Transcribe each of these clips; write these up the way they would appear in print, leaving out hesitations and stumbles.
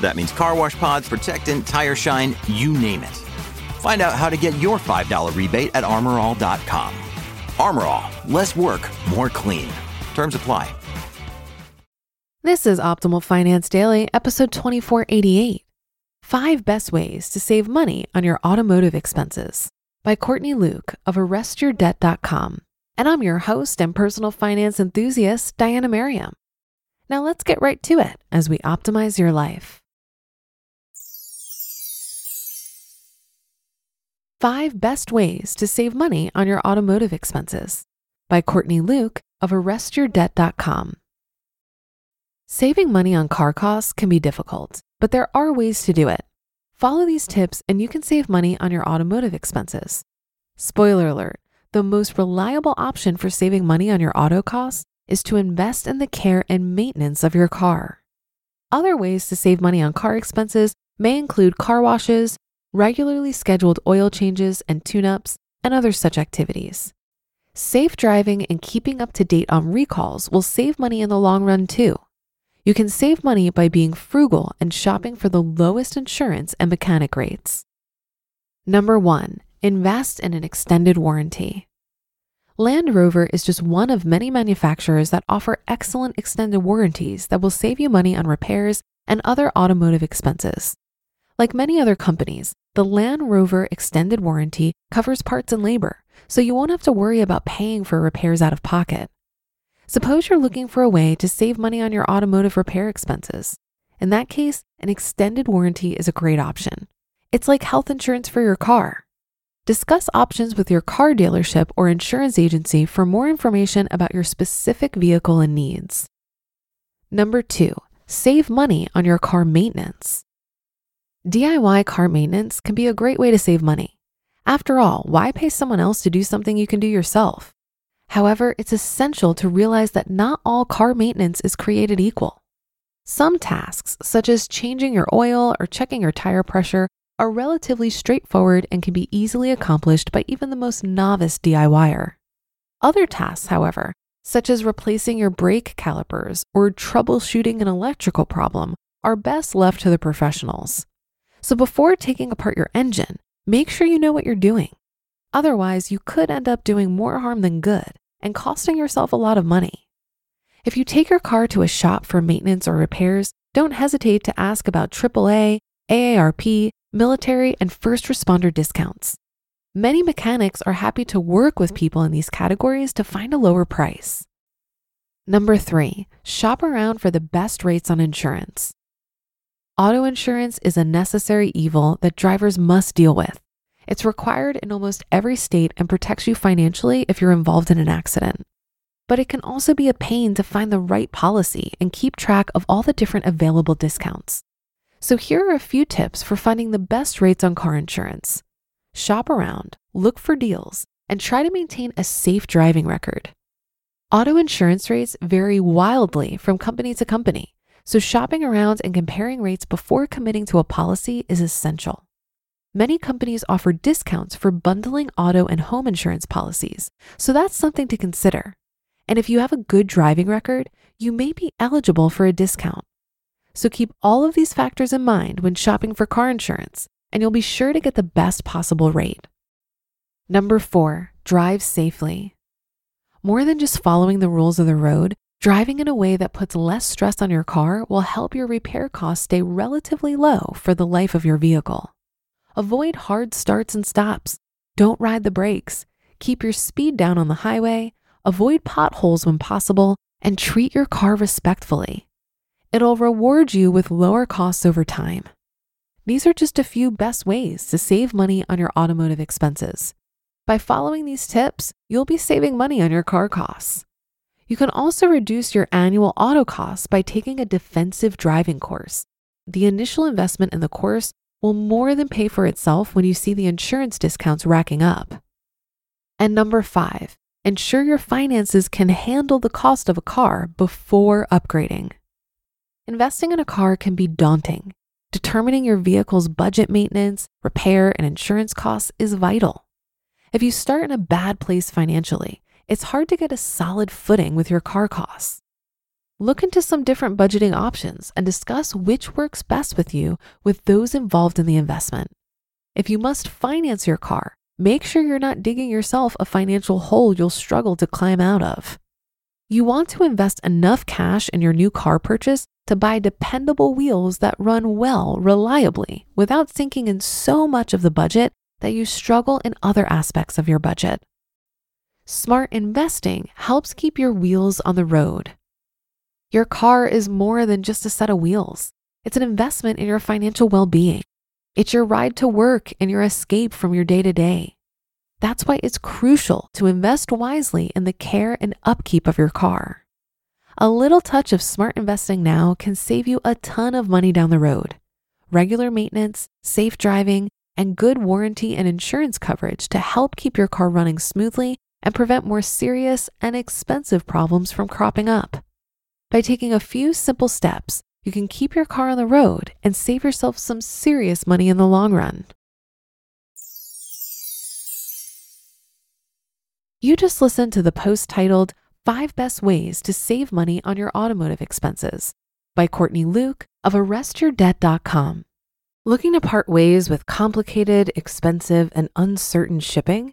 That means car wash pods, protectant, tire shine, you name it. Find out how to get your $5 rebate at armorall.com. Armor All, less work, more clean. Terms apply. This is Optimal Finance Daily, episode 2488. 5 Best Ways to Save Money on Your Automotive Expenses by Courtney Luke of ArrestYourDebt.com. And I'm your host and personal finance enthusiast, Diana Merriam. Now let's get right to it as we optimize your life. 5 Best Ways to Save Money on Your Automotive Expenses by Courtney Luke of ArrestYourDebt.com. Saving money on car costs can be difficult, but there are ways to do it. Follow these tips and you can save money on your automotive expenses. Spoiler alert, the most reliable option for saving money on your auto costs is to invest in the care and maintenance of your car. Other ways to save money on car expenses may include car washes, regularly scheduled oil changes and tune-ups, and other such activities. Safe driving and keeping up to date on recalls will save money in the long run too. You can save money by being frugal and shopping for the lowest insurance and mechanic rates. Number 1, invest in an extended warranty. Land Rover is just one of many manufacturers that offer excellent extended warranties that will save you money on repairs and other automotive expenses. Like many other companies, the Land Rover extended warranty covers parts and labor, so you won't have to worry about paying for repairs out of pocket. Suppose you're looking for a way to save money on your automotive repair expenses. In that case, an extended warranty is a great option. It's like health insurance for your car. Discuss options with your car dealership or insurance agency for more information about your specific vehicle and needs. Number 2, save money on your car maintenance. DIY car maintenance can be a great way to save money. After all, why pay someone else to do something you can do yourself? However, it's essential to realize that not all car maintenance is created equal. Some tasks, such as changing your oil or checking your tire pressure, are relatively straightforward and can be easily accomplished by even the most novice DIYer. Other tasks, however, such as replacing your brake calipers or troubleshooting an electrical problem, are best left to the professionals. So before taking apart your engine, make sure you know what you're doing. Otherwise, you could end up doing more harm than good and costing yourself a lot of money. If you take your car to a shop for maintenance or repairs, don't hesitate to ask about AAA, AARP, military, and first responder discounts. Many mechanics are happy to work with people in these categories to find a lower price. Number 3, shop around for the best rates on insurance. Auto insurance is a necessary evil that drivers must deal with. It's required in almost every state and protects you financially if you're involved in an accident. But it can also be a pain to find the right policy and keep track of all the different available discounts. So here are a few tips for finding the best rates on car insurance. Shop around, look for deals, and try to maintain a safe driving record. Auto insurance rates vary wildly from company to company, so shopping around and comparing rates before committing to a policy is essential. Many companies offer discounts for bundling auto and home insurance policies, so that's something to consider. And if you have a good driving record, you may be eligible for a discount. So keep all of these factors in mind when shopping for car insurance, and you'll be sure to get the best possible rate. Number 4, drive safely. More than just following the rules of the road, driving in a way that puts less stress on your car will help your repair costs stay relatively low for the life of your vehicle. Avoid hard starts and stops. Don't ride the brakes. Keep your speed down on the highway. Avoid potholes when possible, and treat your car respectfully. It'll reward you with lower costs over time. These are just a few best ways to save money on your automotive expenses. By following these tips, you'll be saving money on your car costs. You can also reduce your annual auto costs by taking a defensive driving course. The initial investment in the course will more than pay for itself when you see the insurance discounts racking up. And number 5, ensure your finances can handle the cost of a car before upgrading. Investing in a car can be daunting. Determining your vehicle's budget maintenance, repair, and insurance costs is vital. If you start in a bad place financially, it's hard to get a solid footing with your car costs. Look into some different budgeting options and discuss which works best with you with those involved in the investment. If you must finance your car, make sure you're not digging yourself a financial hole you'll struggle to climb out of. You want to invest enough cash in your new car purchase to buy dependable wheels that run well, reliably, without sinking in so much of the budget that you struggle in other aspects of your budget. Smart investing helps keep your wheels on the road. Your car is more than just a set of wheels. It's an investment in your financial well-being. It's your ride to work and your escape from your day-to-day. That's why it's crucial to invest wisely in the care and upkeep of your car. A little touch of smart investing now can save you a ton of money down the road. Regular maintenance, safe driving, and good warranty and insurance coverage to help keep your car running smoothly and prevent more serious and expensive problems from cropping up. By taking a few simple steps, you can keep your car on the road and save yourself some serious money in the long run. You just listened to the post titled 5 Best Ways to Save Money on Your Automotive Expenses by Courtney Luke of ArrestYourDebt.com. Looking to part ways with complicated, expensive, and uncertain shipping?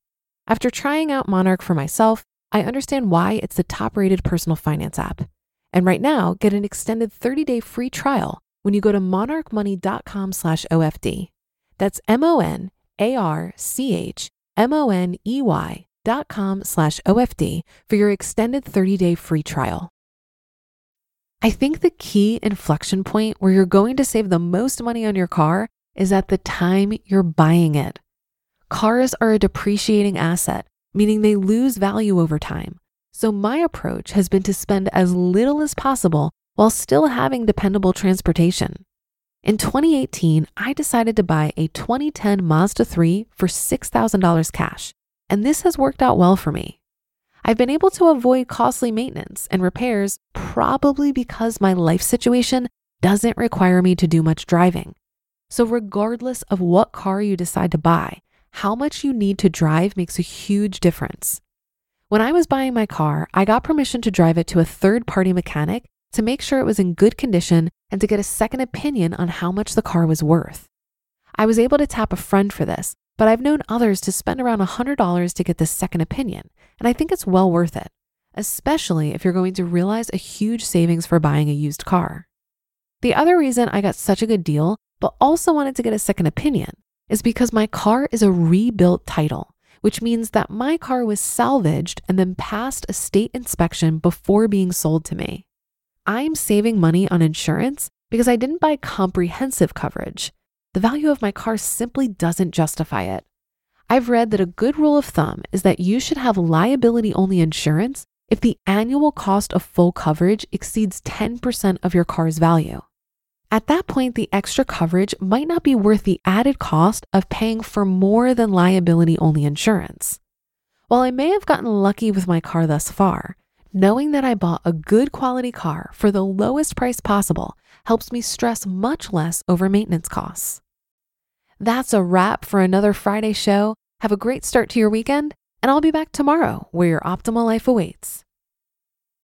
After trying out Monarch for myself, I understand why it's the top-rated personal finance app. And right now, get an extended 30-day free trial when you go to monarchmoney.com/OFD. That's monarchmoney.com/OFD for your extended 30-day free trial. I think the key inflection point where you're going to save the most money on your car is at the time you're buying it. Cars are a depreciating asset, meaning they lose value over time. So my approach has been to spend as little as possible while still having dependable transportation. In 2018, I decided to buy a 2010 Mazda 3 for $6,000 cash, and this has worked out well for me. I've been able to avoid costly maintenance and repairs probably because my life situation doesn't require me to do much driving. So regardless of what car you decide to buy, how much you need to drive makes a huge difference. When I was buying my car, I got permission to drive it to a third-party mechanic to make sure it was in good condition and to get a second opinion on how much the car was worth. I was able to tap a friend for this, but I've known others to spend around $100 to get this second opinion, and I think it's well worth it. especially if you're going to realize a huge savings for buying a used car. The other reason I got such a good deal, but also wanted to get a second opinion, is because my car is a rebuilt title, which means that my car was salvaged and then passed a state inspection before being sold to me. I'm saving money on insurance because I didn't buy comprehensive coverage. The value of my car simply doesn't justify it. I've read that a good rule of thumb is that you should have liability-only insurance if the annual cost of full coverage exceeds 10% of your car's value. At that point, the extra coverage might not be worth the added cost of paying for more than liability-only insurance. While I may have gotten lucky with my car thus far, knowing that I bought a good quality car for the lowest price possible helps me stress much less over maintenance costs. That's a wrap for another Friday show. Have a great start to your weekend, and I'll be back tomorrow where your optimal life awaits.